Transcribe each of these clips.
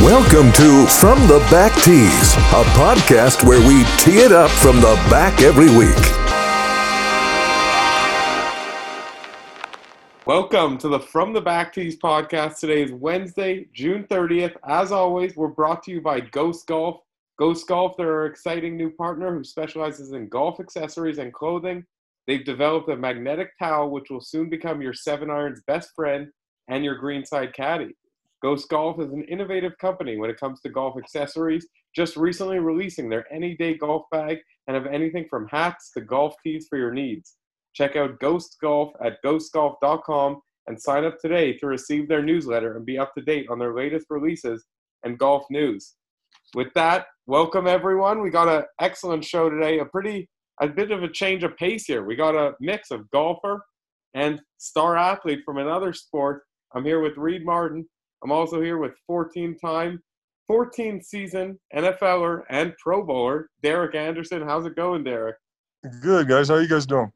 Welcome to From the Back Tees, a podcast where we tee it up from the back every week. Welcome to the From the Back Tees podcast. Today is Wednesday, June 30th. As always, we're brought to you by Ghost Golf. Ghost Golf, they're an exciting new partner who specializes in golf accessories and clothing. They've developed a magnetic towel, which will soon become your 7-iron's best friend and your greenside caddy. Ghost Golf is an innovative company when it comes to golf accessories, just recently releasing their any-day golf bag and have anything from hats to golf tees for your needs. Check out Ghost Golf at ghostgolf.com and sign up today to receive their newsletter and be up to date on their latest releases and golf news. With that, welcome everyone. We got an excellent show today, a bit of a change of pace here. We got a mix of golfer and star athlete from another sport. I'm here with Reid Martin. I'm also here with 14-season NFLer and Pro Bowler, Derek Anderson. How's it going, Derek? Good, guys. How are you guys doing?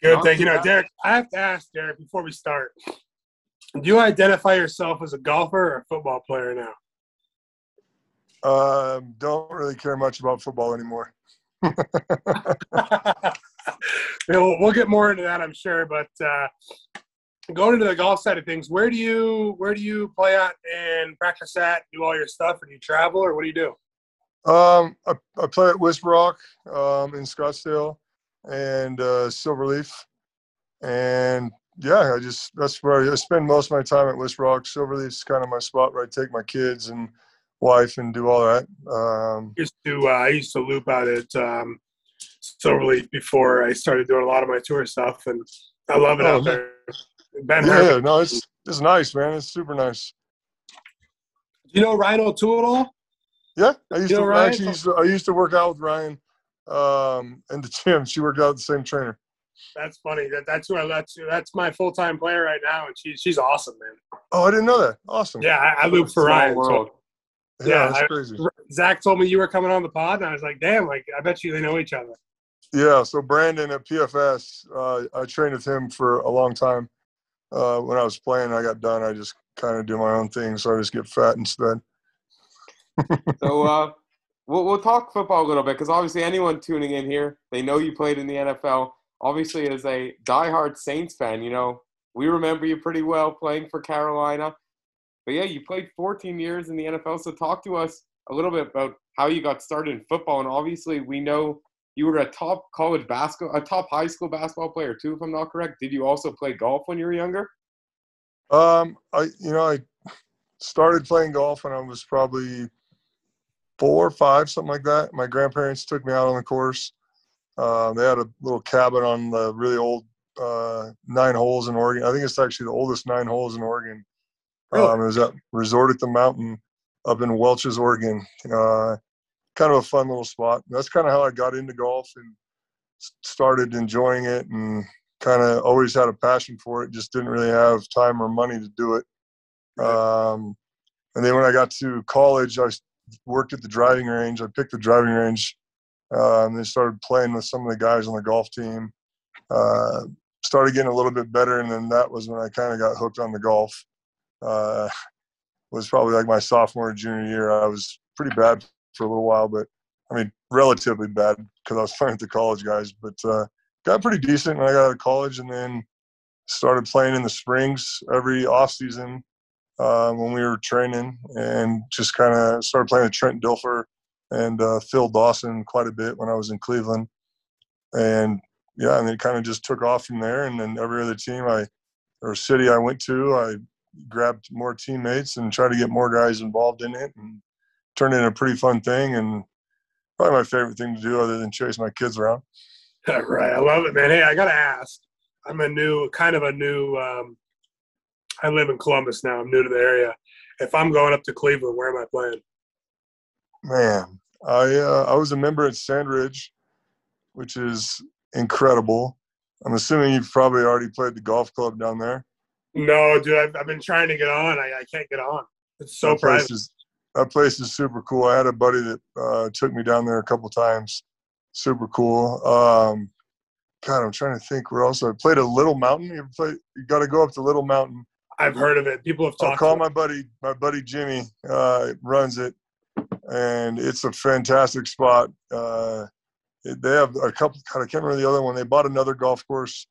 Good, thank you. Now, Derek, I have to ask, Derek, before we start, do you identify yourself as a golfer or a football player now? Don't really care much about football anymore. We'll get more into that, I'm sure, but going into the golf side of things, where do you play at and practice at, do all your stuff, or do you travel, or what do you do? I play at Whisper Rock in Scottsdale and Silverleaf, and yeah, that's where I spend most of my time, at Whisper Rock. Silverleaf's kind of my spot where I take my kids and wife and do all that. I used to loop out at Silverleaf before I started doing a lot of my tour stuff, and I love it out there. Ben Herman. No, it's nice, man. It's super nice. You know Ryan O'Toole at all? Yeah, I used to work out with Ryan in the gym. She worked out with the same trainer. That's funny. That's my full-time player right now, and she's awesome, man. Oh, I didn't know that. Awesome. Yeah, I loop for Ryan. Yeah, that's crazy. Zach told me you were coming on the pod, and I was like, damn, like, I bet you they know each other. Yeah, so Brandon at PFS, I trained with him for a long time. When I was playing, I got done. I just kind of do my own thing, so I just get fat instead. So we'll talk football a little bit, because obviously anyone tuning in here, they know you played in the NFL. Obviously, as a diehard Saints fan, you know, we remember you pretty well playing for Carolina. But yeah, you played 14 years in the NFL, so talk to us a little bit about how you got started in football. And obviously, we know you were a top high school basketball player too, if I'm not correct. Did you also play golf when you were younger? I started playing golf when I was probably 4 or 5, something like that. My grandparents took me out on the course. They had a little cabin on the really old 9 holes in Oregon. I think it's actually the oldest 9 holes in Oregon. It was at Resort at the Mountain up in Welch's, Oregon. Kind of a fun little spot. That's kind of how I got into golf and started enjoying it, and kind of always had a passion for it. Just didn't really have time or money to do it. And then when I got to college, I worked at the driving range. I picked the driving range and then started playing with some of the guys on the golf team. Started getting a little bit better, and then that was when I kind of got hooked on the golf. Was probably like my sophomore or junior year. I was pretty bad for a little while, but I mean, relatively bad, because I was playing with the college guys, but got pretty decent when I got out of college, and then started playing in the springs every off season when we were training, and just kind of started playing with Trent Dilfer and Phil Dawson quite a bit when I was in Cleveland. And yeah, and it kind of just took off from there. And then every other team or city I went to, I grabbed more teammates and tried to get more guys involved in it, and turned into a pretty fun thing, and probably my favorite thing to do other than chase my kids around. Right. I love it, man. Hey, I got to ask. I'm I live in Columbus now. I'm new to the area. If I'm going up to Cleveland, where am I playing? Man, I was a member at Sand Ridge, which is incredible. I'm assuming you've probably already played the golf club down there. No, dude, I've been trying to get on. I can't get on. It's so private. That place is super cool. I had a buddy that took me down there a couple times. Super cool. God, I'm trying to think where else I played. A Little Mountain. You got to go up to Little Mountain. I've heard of it. People have talked. I'll call my buddy Jimmy. Runs it, and it's a fantastic spot. They have a couple. God, I can't remember the other one. They bought another golf course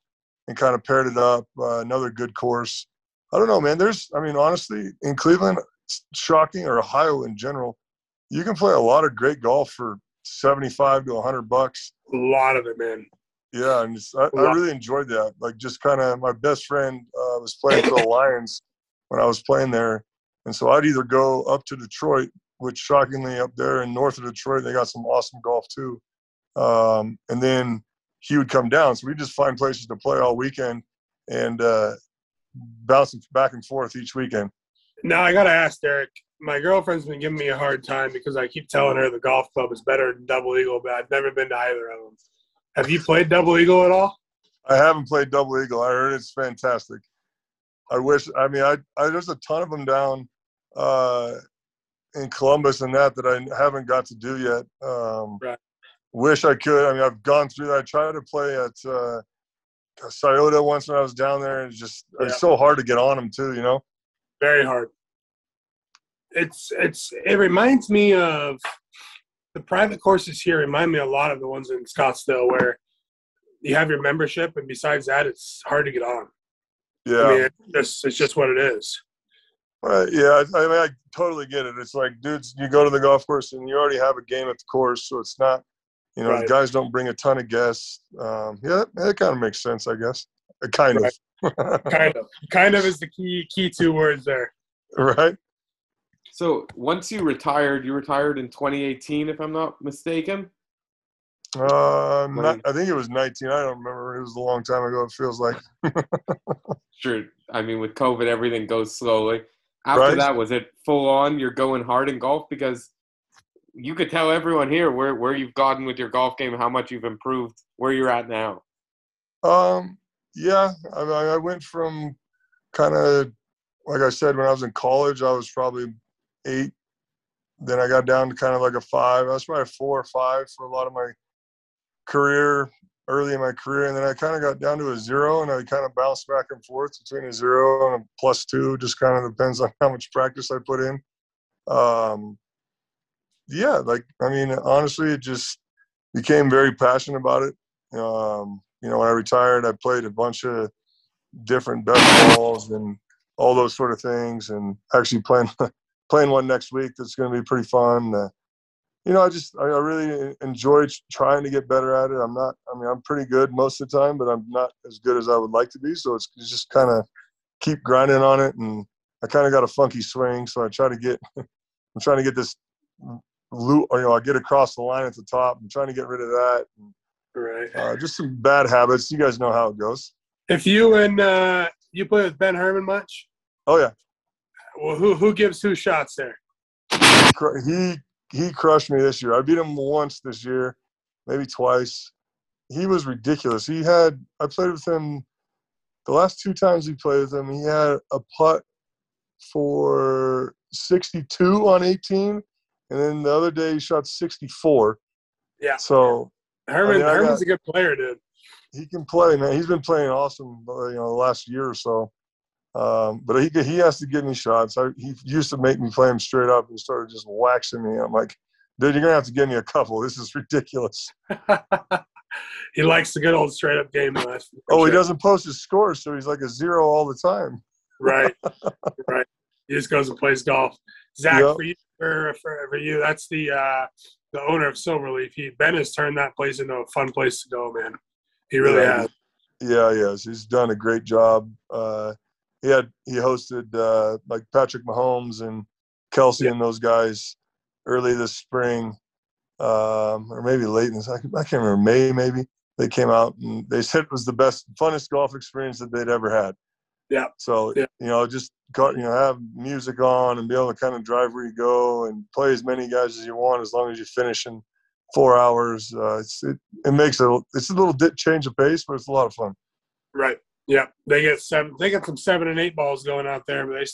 and kind of paired it up. Another good course. I don't know, man. Honestly, in Cleveland, it's shocking, or Ohio in general, you can play a lot of great golf for $75 to $100. A lot of it, man. Yeah, and I really enjoyed that. Like, just kind of, my best friend was playing for the Lions when I was playing there, and so I'd either go up to Detroit, which shockingly up there in north of Detroit, they got some awesome golf too, and then he would come down. So we just find places to play all weekend and bouncing back and forth each weekend. Now I gotta ask Derek. My girlfriend's been giving me a hard time because I keep telling her the golf club is better than Double Eagle, but I've never been to either of them. Have you played Double Eagle at all? I haven't played Double Eagle. I heard it's fantastic. I wish. I mean, I there's a ton of them down in Columbus and that I haven't got to do yet. Right. Wish I could. I mean, I've gone through that. I tried to play at Scioto once when I was down there, and it's so hard to get on them too. You know, very hard. It reminds me of the private courses here. Remind me a lot of the ones in Scottsdale where you have your membership, and besides that, it's hard to get on. Yeah, I mean, it's just what it is. Yeah, I mean, I totally get it. It's like, dudes, you go to the golf course and you already have a game at the course, so it's not, you know, right. Guys don't bring a ton of guests. Yeah, that kind of makes sense, I guess. Kind right. of. Kind of. Kind of is the key 2 words there. Right. So once you retired in 2018, if I'm not mistaken? I think it was 19. I don't remember. It was a long time ago, it feels like. Sure. I mean, with COVID, everything goes slowly. After right? that, was it full on? You're going hard in golf? Because you could tell everyone here where you've gotten with your golf game, how much you've improved, where you're at now. Yeah. I went from kind of, like I said, when I was in college, I was probably 8, then I got down to kind of like a 5. I was probably 4 or 5 for a lot of my career, early in my career, and then I kind of got down to a 0, and I kind of bounced back and forth between a 0 and a +2. Just kind of depends on how much practice I put in. Yeah, like, I mean, honestly, it just became very passionate about it. You know, when I retired, I played a bunch of different best balls and all those sort of things, and actually playing one next week that's going to be pretty fun. You know, I really enjoy trying to get better at it. I'm pretty good most of the time, but I'm not as good as I would like to be. So it's just kind of keep grinding on it. And I kind of got a funky swing. So I'm trying to get this loop, or, you know, I get across the line at the top. I'm trying to get rid of that. And, right. Just some bad habits. You guys know how it goes. If you and, you play with Ben Herman much? Oh, yeah. Well, who gives who shots there? He crushed me this year. I beat him once this year, maybe twice. He was ridiculous. I played with him the last 2 times we played with him. He had a putt for 62 on 18, and then the other day he shot 64. Yeah. So Herman's a good player, dude. He can play, man. He's been playing awesome, you know, the last year or so. But he has to give me shots. He used to make me play him straight up and started just waxing me. I'm like, dude, you're going to have to give me a couple. This is ridiculous. He likes the good old straight up game. He doesn't post his scores, so he's like a 0 all the time. Right. Right. He just goes and plays golf. Zach, yep. for you, that's the owner of Silverleaf. Ben has turned that place into a fun place to go, man. He really has. Yeah, he has. He's done a great job. He hosted like Patrick Mahomes and Kelsey and those guys early this spring, or maybe late in this. I can't remember. May, maybe. They came out and they said it was the best, funnest golf experience that they'd ever had. Yeah. So, you know, just have music on and be able to kind of drive where you go and play as many guys as you want as long as you finish in 4 hours. It's a little change of pace, but it's a lot of fun. Right. Yeah, they get some 7 and 8 balls going out there, but they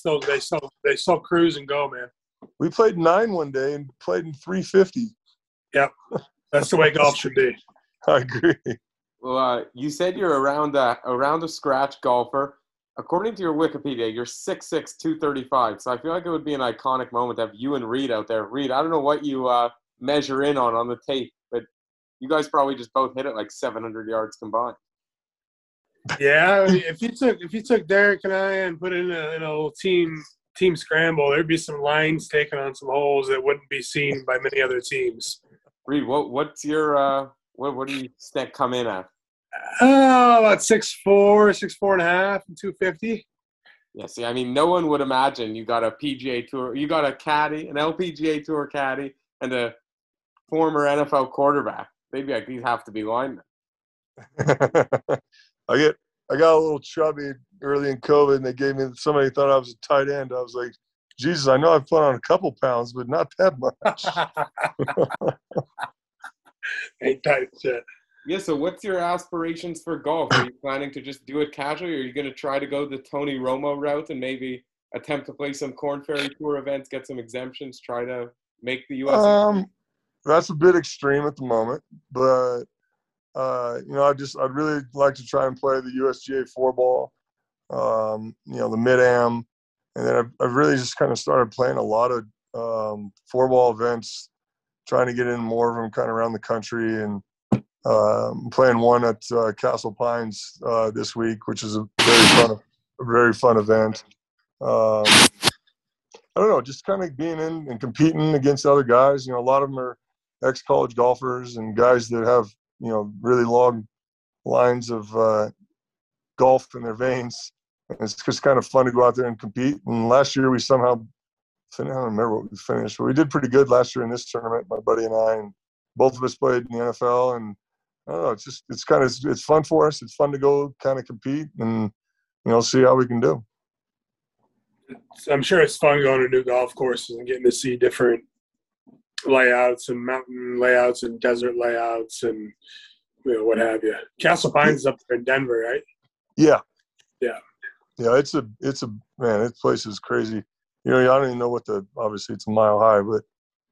still cruise and go, man. We played 9 one day and played in 350. Yep, that's the way golf should be. I agree. Well, you said you're around a scratch golfer. According to your Wikipedia, you're 6'6", 235. So I feel like it would be an iconic moment to have you and Reed out there. Reed, I don't know what you measure in on the tape, but you guys probably just both hit it like 700 yards combined. Yeah, if you took Derek and I and put in a little team scramble, there'd be some lines taken on some holes that wouldn't be seen by many other teams. Reed, what's your what do you expect come in at? About 6'4", 6'4.5", and 250. Yeah, see, I mean, no one would imagine you got a PGA Tour, you got a caddy, an LPGA Tour caddy, and a former NFL quarterback. They'd be like, these have to be linemen. I got a little chubby early in COVID, and they gave me – somebody thought I was a tight end. I was like, Jesus, I know I've put on a couple pounds, but not that much. Ain't tight shit. Yeah, so what's your aspirations for golf? Are you planning to just do it casually, or are you going to try to go the Tony Romo route and maybe attempt to play some Corn Fairy Tour events, get some exemptions, try to make the U.S.? That's a bit extreme at the moment, but – I'd really like to try and play the USGA 4-ball, the mid-am. And then I've really just kind of started playing a lot of 4-ball events, trying to get in more of them kind of around the country. And playing one at Castle Pines this week, which is a very fun event. I don't know, just kind of being in and competing against other guys. You know, a lot of them are ex-college golfers and guys that have – really long lines of golf in their veins. And it's just kind of fun to go out there and compete. And last year we somehow – I don't remember what we finished, but we did pretty good last year in this tournament, my buddy and I. And both of us played in the NFL. And I don't know, it's just – it's kind of – it's fun for us. It's fun to go kind of compete and, see how we can do. I'm sure it's fun going to new golf courses and getting to see different – layouts and mountain layouts and desert layouts and what have you. Castle Pines is up there in Denver, right? Yeah. It's a man. This place is crazy. I don't even know what the obviously it's a mile high, but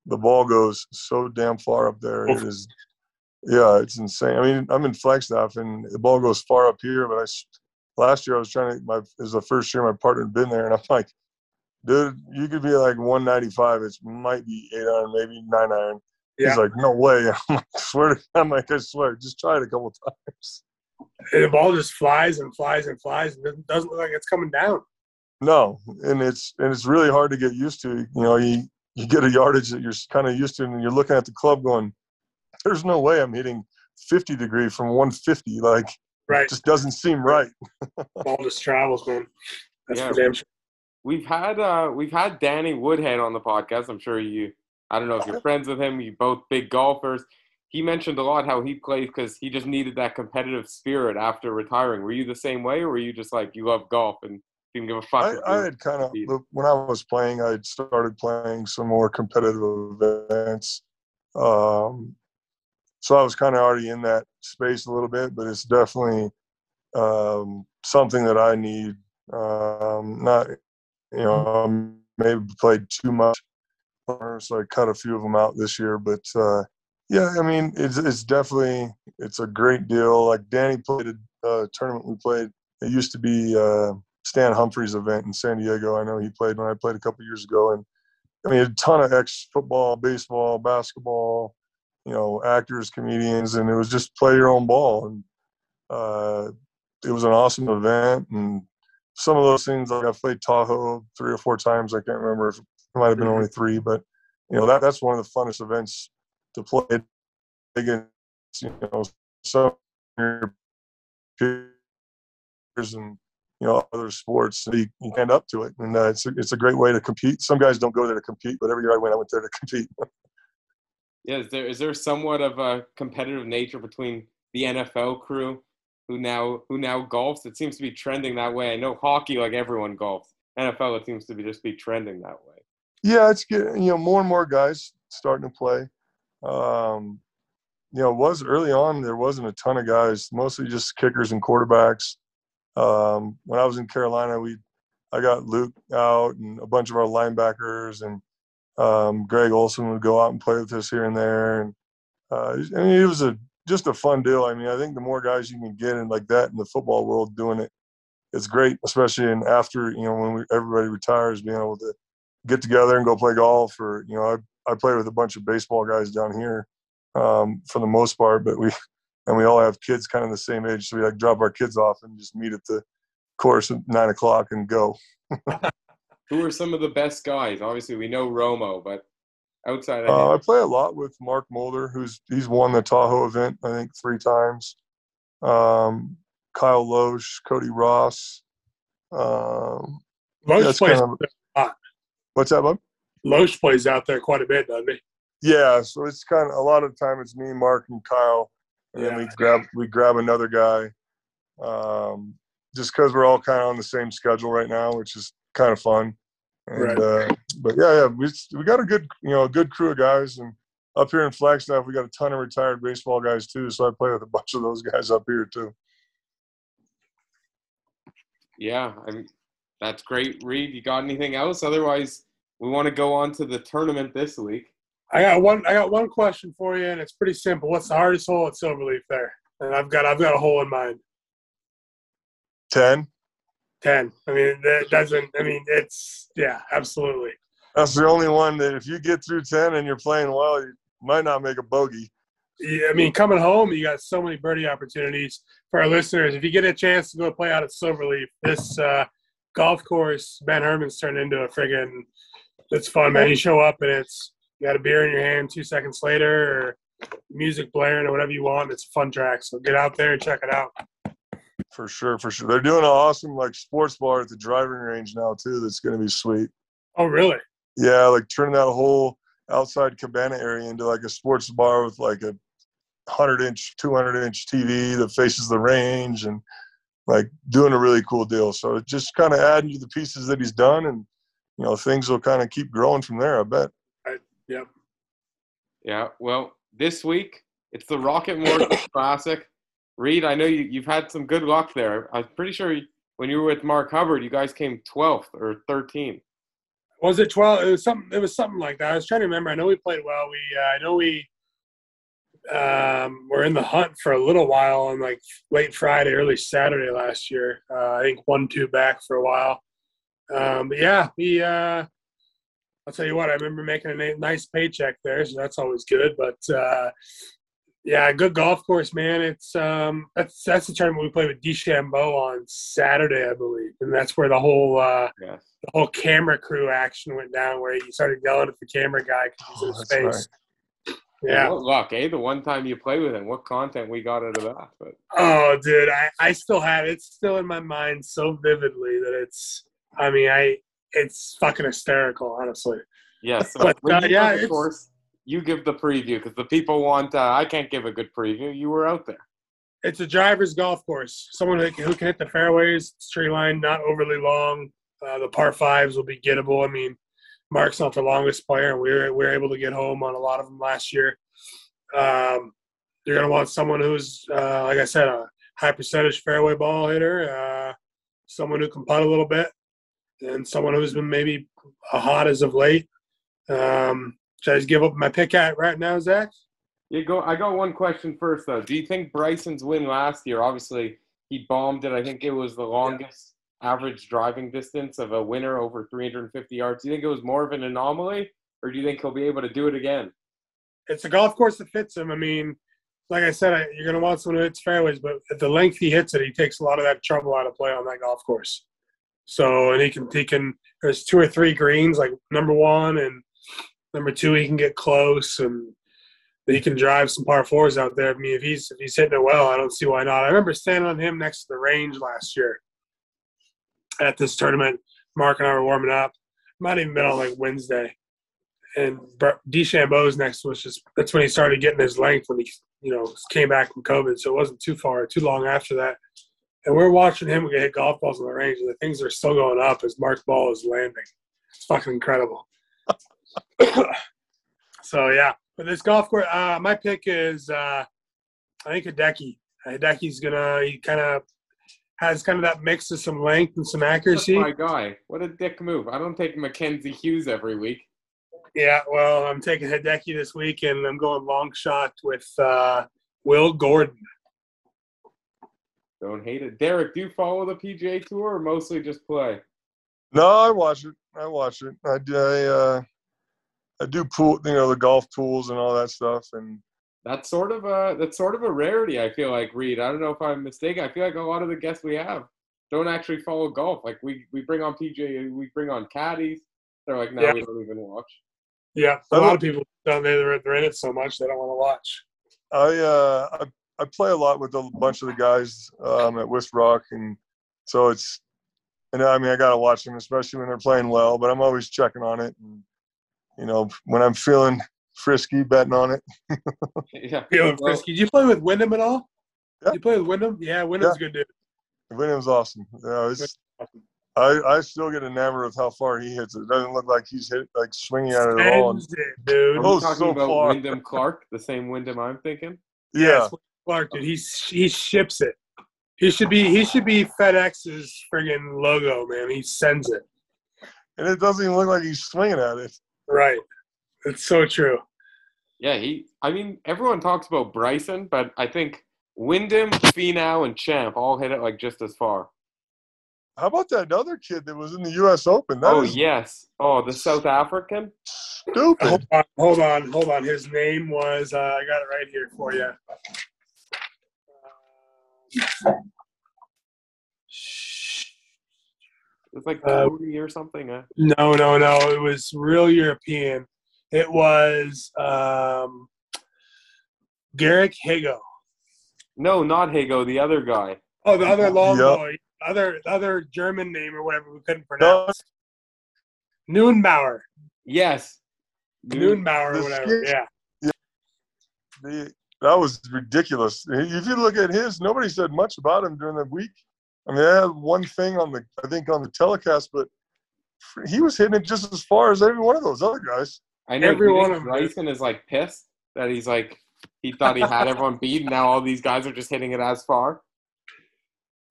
the ball goes so damn far up there. It is. Yeah, it's insane. I mean, I'm in Flagstaff and the ball goes far up here. But last year I was trying to. It was the first year my partner had been there, and I'm like, dude, you could be like 195. It might be 8 iron, maybe 9 iron. Yeah. He's like, no way. I'm like, I swear. Just try it a couple times. And the ball just flies and flies and flies, and it doesn't look like it's coming down. No, and it's really hard to get used to. You get a yardage that you're kind of used to, and you're looking at the club going, "There's no way I'm hitting 50 degree from 150." Like, right, it just doesn't seem right. Ball just travels, man. That's for damn sure. We've had Danny Woodhead on the podcast. I'm sure I don't know if you're friends with him. You both big golfers. He mentioned a lot how he plays because he just needed that competitive spirit after retiring. Were you the same way, or were you just like you love golf and didn't give a fuck? I had kind of when I was playing, I had started playing some more competitive events. So I was kind of already in that space a little bit, but it's definitely something that I need. Not. Maybe played too much, so I cut a few of them out this year. But it's definitely it's a great deal. Like Danny played a tournament we played. It used to be Stan Humphries event in San Diego. I know he played when I played a couple years ago, and I mean a ton of ex-football, baseball, basketball, actors, comedians, and it was just play your own ball. And it was an awesome event and. Some of those things, like I've played Tahoe 3 or 4 times. I can't remember if it might have been only 3, but that's one of the funnest events to play against. Some peers and other sports, so you end up to it, and it's a great way to compete. Some guys don't go there to compete, but every year I went there to compete. Yeah, is there somewhat of a competitive nature between the NFL crew? Who now golfs? It seems to be trending that way. I know hockey, like everyone golfs. NFL, it seems to be trending that way. Yeah, it's getting more and more guys starting to play. It was early on there wasn't a ton of guys, mostly just kickers and quarterbacks. When I was in Carolina, I got Luke out and a bunch of our linebackers, and Greg Olson would go out and play with us here and there. And it was a just a fun deal. I mean, I think the more guys you can get in like that in the football world doing it, it's great, especially in after, you know, when everybody retires, being able to get together and go play golf. Or, you know, I play with a bunch of baseball guys down here for the most part, but we all have kids kind of the same age. So we like drop our kids off and just meet at the course at 9 o'clock and go. Who are some of the best guys? Obviously we know Romo, but outside of I play a lot with Mark Mulder, he's won the Tahoe event, I think 3 times. Kyle Lohse, Cody Ross. Lohse plays out there a lot. What's that, Bob? Lohse plays out there quite a bit, doesn't he? Yeah, so it's kind of a lot of the time it's me, Mark, and Kyle, and then we grab another guy, just because we're all kind of on the same schedule right now, which is kind of fun. And, but we got a good crew of guys, and up here in Flagstaff we got a ton of retired baseball guys too. So I play with a bunch of those guys up here too. Yeah, that's great, Reed. You got anything else? Otherwise, we want to go on to the tournament this week. I got one question for you, and it's pretty simple. What's the hardest hole at Silverleaf there? And I've got a hole in mind. 10. I mean, it's – yeah, absolutely. That's the only one that if you get through 10 and you're playing well, you might not make a bogey. Yeah, I mean, coming home, you got so many birdie opportunities. For our listeners, if you get a chance to go play out at Silverleaf, this golf course, Ben Herman's turned into a friggin' – it's fun, man. You show up and it's – you got a beer in your hand 2 seconds later or music blaring or whatever you want. It's a fun track, so get out there and check it out. For sure. They're doing an awesome, like, sports bar at the driving range now, too, that's going to be sweet. Oh, really? Yeah, like, turning that whole outside cabana area into, like, a sports bar with, like, a 100-inch, 200-inch TV that faces the range and, like, doing a really cool deal. So just kind of adding to the pieces that he's done, and, you know, things will kind of keep growing from there, I bet. Right. Yep. Yeah, well, this week, it's the Rocket Mortgage Classic. Reed, I know you've had some good luck there. I'm pretty sure when you were with Mark Hubbard, you guys came 12th or 13th. Was it 12? It was something like that. I was trying to remember. I know we played well. I know we were in the hunt for a little while on like late Friday, early Saturday last year. I think 1-2 back for a while. But yeah, I'll tell you what. I remember making a nice paycheck there, so that's always good. But yeah, good golf course, man. It's that's the tournament we played with Deschambeau on Saturday, I believe, and that's where the whole the whole camera crew action went down, where he started yelling at the camera guy because he's in his face. Right. Yeah, well, look, the one time you played with him, what content we got out of that? But oh, dude, I still have it. It's still in my mind so vividly that it's fucking hysterical, honestly. Yes, yeah, so of course. You give the preview because the people want I can't give a good preview. You were out there. It's a driver's golf course. Someone who can hit the fairways, tree line, not overly long. The par fives will be gettable. I mean, Mark's not the longest player, and we were able to get home on a lot of them last year. You're going to want someone who's, like I said, a high percentage fairway ball hitter, someone who can putt a little bit, and someone who's been maybe hot as of late. Should I just give up my pick at right now, Zach? You go. I got one question first, though. Do you think Bryson's win last year, obviously he bombed it. I think it was the longest average driving distance of a winner over 350 yards. Do you think it was more of an anomaly, or do you think he'll be able to do it again? It's a golf course that fits him. I mean, like I said, you're going to want someone who hits fairways, but at the length he hits it, he takes a lot of that trouble out of play on that golf course. So, and he can there's 2 or 3 greens, like number 1 and number 2, he can get close, and he can drive some par fours out there. I mean, if he's hitting it well, I don't see why not. I remember standing on him next to the range last year at this tournament. Mark and I were warming up. Might even been on like Wednesday, and DeChambeau's next, which is that's when he started getting his length when he came back from COVID, so it wasn't too long after that. And we're watching him hit golf balls on the range, and the things are still going up as Mark's ball is landing. It's fucking incredible. So yeah, but this golf course, my pick is I think Hideki. Hideki's he kind of has kind of that mix of some length and some accuracy. That's my guy. What a dick move! I don't take Mackenzie Hughes every week. Yeah, well, I'm taking Hideki this week, and I'm going long shot with Will Gordon. Don't hate it. Derek, do you follow the PGA Tour or mostly just play? No, I watch it. I do pool, the golf pools and all that stuff. And that's sort of a rarity, I feel like, Reed. I don't know if I'm mistaken. I feel like a lot of the guests we have don't actually follow golf. Like we bring on PGA, we bring on caddies. They're like, no, yeah. We don't even watch. Yeah, a lot of people down there, they're in it so much they don't want to watch. I play a lot with a bunch of the guys at West Rock, and so it's. And I mean, I gotta watch them, especially when they're playing well. But I'm always checking on it, and when I'm feeling frisky, betting on it. Yeah, feeling frisky. Do you play with Wyndham at all? Yeah. You play with Wyndham? Yeah, Wyndham's good dude. Wyndham's awesome. Yeah, I still get enamored with how far he hits it. It doesn't look like he's hit like swinging at it at all. And, dude. Are you talking about far. Wyndham Clark, the same Wyndham I'm thinking? Yeah. Clark, dude, he ships it. He should be FedEx's friggin' logo, man. He sends it, and it doesn't even look like he's swinging at it. Right, it's so true. Yeah, I mean, everyone talks about Bryson, but I think Wyndham, Finau, and Champ all hit it like just as far. How about that other kid that was in the U.S. Open? The South African. Stupid. Hold on. His name was. I got it right here for you. It's like Cody or something. No. It was real European. It was Garrick Higo. No, not Higo. The other guy. Oh, the other long boy. Other German name or whatever we couldn't pronounce. No. Neunbauer. Yes. Neunbauer or whatever. Yeah. That was ridiculous. If you look at his, nobody said much about him during the week. I mean, I had one thing on the telecast, but he was hitting it just as far as every one of those other guys. I know Bryson is like pissed that he's like he thought he had everyone beat, and now all these guys are just hitting it as far.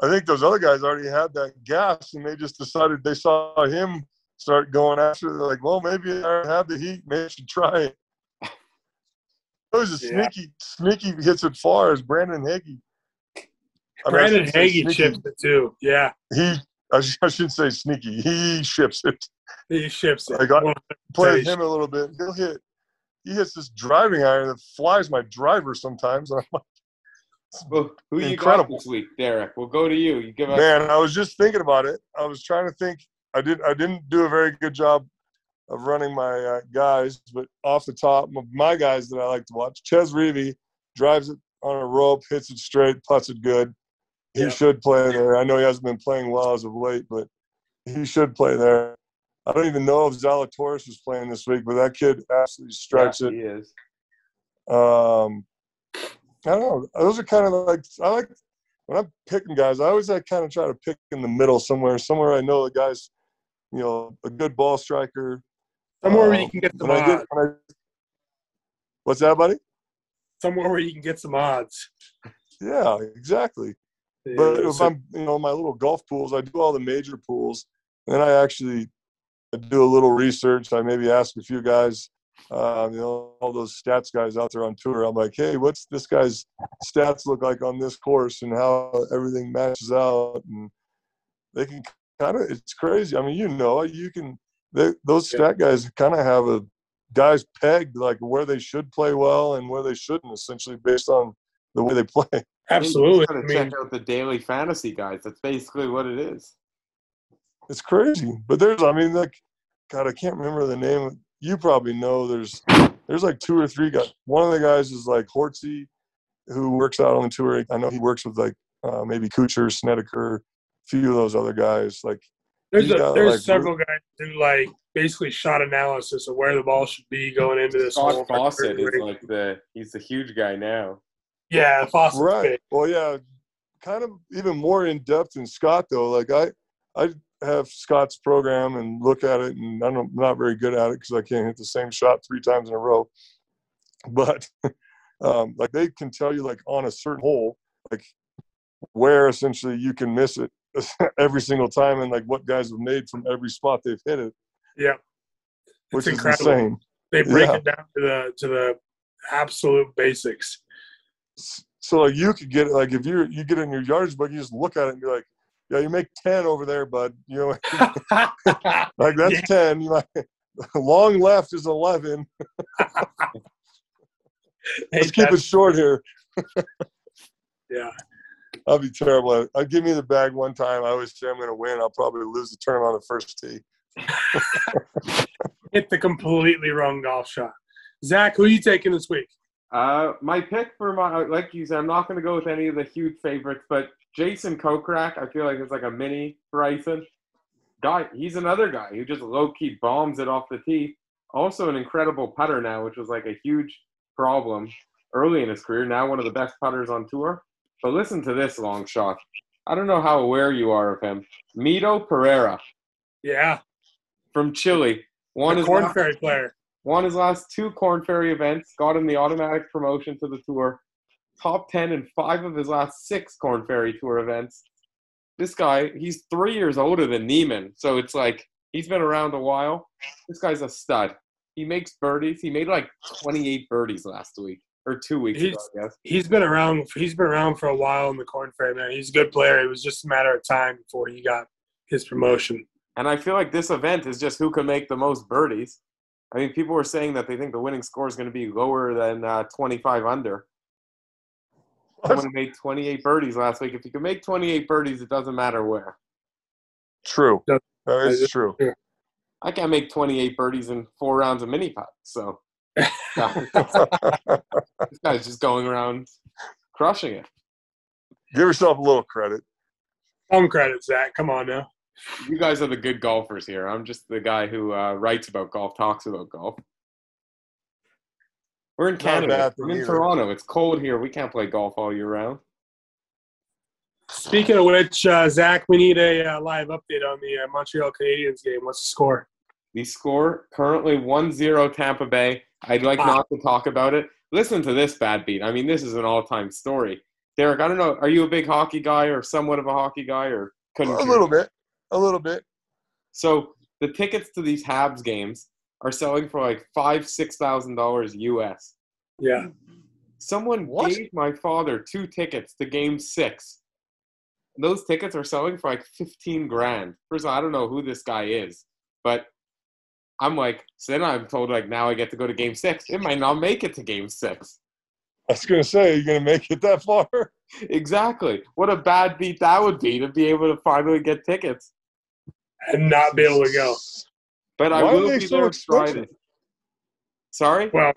I think those other guys already had that gas, and they just decided they saw him start going after. They're like, well, maybe I have the heat. Maybe I should try it. Those are sneaky hits it far as Brandon Hagee. Brandon Hagee ships it too. Yeah, I shouldn't say sneaky. He ships it. I got play with him a little bit. He hits this driving iron that flies my driver sometimes. And I'm like, well, who you got this week, Derek? We'll go to you. You give us. Man, I was just thinking about it. I was trying to think. I didn't do a very good job of running my guys, but off the top, my guys that I like to watch, Ches Reavie drives it on a rope, hits it straight, putts it good. He should play there. I know he hasn't been playing well as of late, but he should play there. I don't even know if Zalatoris was playing this week, but that kid absolutely strikes it. He is. I don't know. Those are kind of like – I like – when I'm picking guys, I always kind of try to pick in the middle somewhere I know the guy's, a good ball striker. Somewhere where you can get some odds. What's that, buddy? Somewhere where you can get some odds. Yeah, exactly. Yeah, but if I'm, my little golf pools, I do all the major pools, and then I do a little research. I maybe ask a few guys, all those stats guys out there on tour. I'm like, hey, what's this guy's stats look like on this course, and how everything matches out, and they can kind of. It's crazy. I mean, you can. Those stat guys kind of have guys pegged like where they should play well and where they shouldn't, essentially based on the way they play. Absolutely. I mean, check out the daily fantasy guys. That's basically what it is. It's crazy, but I can't remember the name. You probably know. There's like two or three guys. One of the guys is like Hortsey, who works out on the tour. I know he works with like maybe Kuchar, Snedeker, a few of those other guys like. There's several guys who like basically shot analysis of where the ball should be going into this. Scott Fawcett is like he's the huge guy now. Yeah, Fawcett. Right. Big. Well, yeah, kind of even more in depth than Scott though. Like I have Scott's program and look at it, and I'm not very good at it because I can't hit the same shot 3 times in a row. But like they can tell you like on a certain hole, like where essentially you can miss it every single time, and like what guys have made from every spot they've hit it. Yeah, which is incredible. Insane. They break it down to the absolute basics. So, like, you could get, like, if you get in your yards book, you just look at it and be like, yeah, you make 10 over there, bud. You know, like, that's 10. Like, long left is 11. Let's keep it short here. Yeah. I'll be terrible at it. I'll give me the bag one time. I always say I'm going to win. I'll probably lose the turn on the first tee. Hit the completely wrong golf shot. Zach, who are you taking this week? My pick for my, like you said, I'm not going to go with any of the huge favorites, but Jason Kokrak, I feel like it's like a mini Bryson. Guy, he's another guy who just low-key bombs it off the tee. Also an incredible putter now, which was like a huge problem early in his career. Now one of the best putters on tour. But listen to this long shot. I don't know how aware you are of him. Mito Pereira. Yeah. From Chile. Corn Fairy player. Won his last two Corn Fairy events, got him the automatic promotion to the tour, top 10 in 5 of his last 6 Corn Fairy tour events. This guy, he's 3 years older than Neiman, so it's like he's been around a while. This guy's a stud. He makes birdies. He made like 28 birdies last week or 2 weeks ago, I guess. He's been around for a while in the Corn Fairy, man. He's a good player. It was just a matter of time before he got his promotion. And I feel like this event is just who can make the most birdies. I mean, people were saying that they think the winning score is going to be lower than 25 under. Someone made 28 birdies last week. If you can make 28 birdies, it doesn't matter where. True. That is true. I can't make 28 birdies in 4 rounds of mini pot. So this guy's just going around crushing it. Give yourself a little credit. Some credit, Zach. Come on now. You guys are the good golfers here. I'm just the guy who writes about golf, talks about golf. We're in Canada. We're in Toronto. It's cold here. We can't play golf all year round. Speaking of which, Zach, we need a live update on the Montreal Canadiens game. What's the score? The score, currently 1-0 Tampa Bay. I'd like not to talk about it. Listen to this bad beat. I mean, this is an all-time story. Derek, I don't know. Are you a big hockey guy or somewhat of a hockey guy? Or A little bit. So the tickets to these Habs games are selling for like $5,000-$6,000 US. Yeah. Someone gave my father 2 tickets to Game 6. Those tickets are selling for like $15,000. First of all, I don't know who this guy is, but I'm like, so then I'm told like now I get to go to Game 6. It might not make it to Game 6. I was going to say, are you going to make it that far? Exactly. What a bad beat that would be to be able to finally get tickets. And not be able to go. But why I will be so there expensive? Friday. Sorry? Well,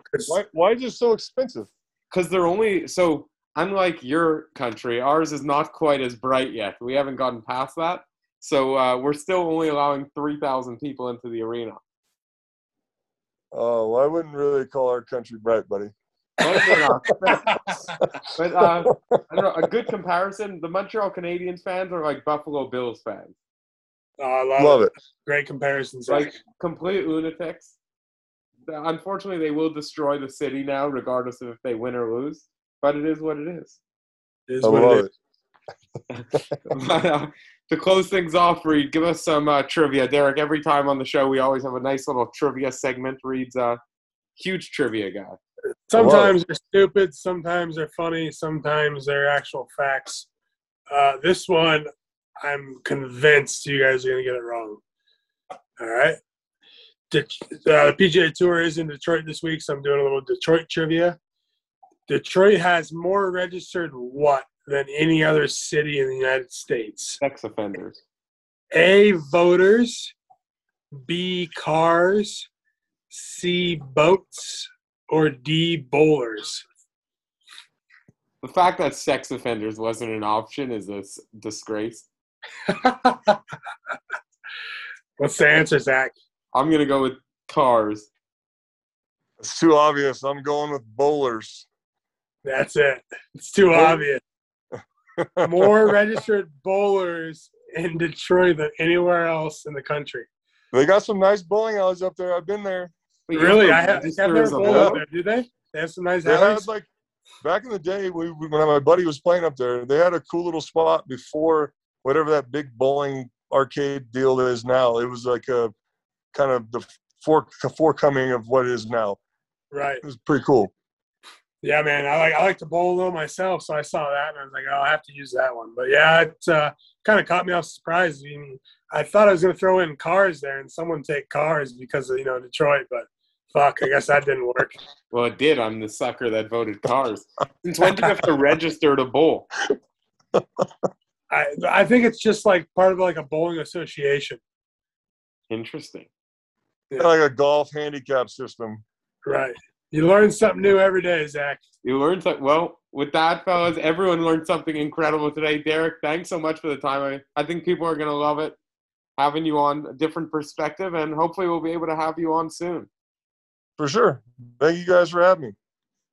why is it so expensive? Because they're only – so unlike your country, ours is not quite as bright yet. We haven't gotten past that. So we're still only allowing 3,000 people into the arena. Oh, I wouldn't really call our country bright, buddy. But I don't know, a good comparison, the Montreal Canadiens fans are like Buffalo Bills fans. Oh, I love it. Great comparisons. Like complete lunatics. Unfortunately, they will destroy the city now, regardless of if they win or lose. But it is what it is. But, to close things off, Reed, give us some trivia. Derek, every time on the show, we always have a nice little trivia segment. Reed's a huge trivia guy. Sometimes they're stupid, sometimes they're funny, sometimes they're actual facts. This one, I'm convinced you guys are going to get it wrong. All right. The PGA Tour is in Detroit this week, so I'm doing a little Detroit trivia. Detroit has more registered what than any other city in the United States? Sex offenders. A, voters. B, cars. C, boats. Or D, bowlers. The fact that sex offenders wasn't an option is a disgrace. What's the answer, Zach? I'm going to go with cars. It's too obvious. I'm going with bowlers. That's it. It's too obvious. More registered bowlers in Detroit than anywhere else in the country. They got some nice bowling alleys up there. I've been there. Really? I have never bowled up there, do they? They have some nice alleys. Like, back in the day, when my buddy was playing up there, they had a cool little spot before whatever that big bowling arcade deal is now. It was like a kind of the forecoming of what it is now. Right. It was pretty cool. Yeah, man, I like to bowl though myself, so I saw that and I was like, oh, I have to use that one. But yeah, it kind of caught me off surprise. I mean, I thought I was going to throw in cars there and someone take cars because of, you know, Detroit, but fuck, I guess that didn't work. Well, it did. I'm the sucker that voted cars. Since when do you have to register to bowl? I think it's just like part of like a bowling association. Interesting. Yeah. Like a golf handicap system. Right. You learn something new every day, Zach. You learn something. Well, with that, fellas, everyone learned something incredible today. Derek, thanks so much for the time. I think people are going to love it, having you on a different perspective, and hopefully we'll be able to have you on soon. For sure. Thank you guys for having me.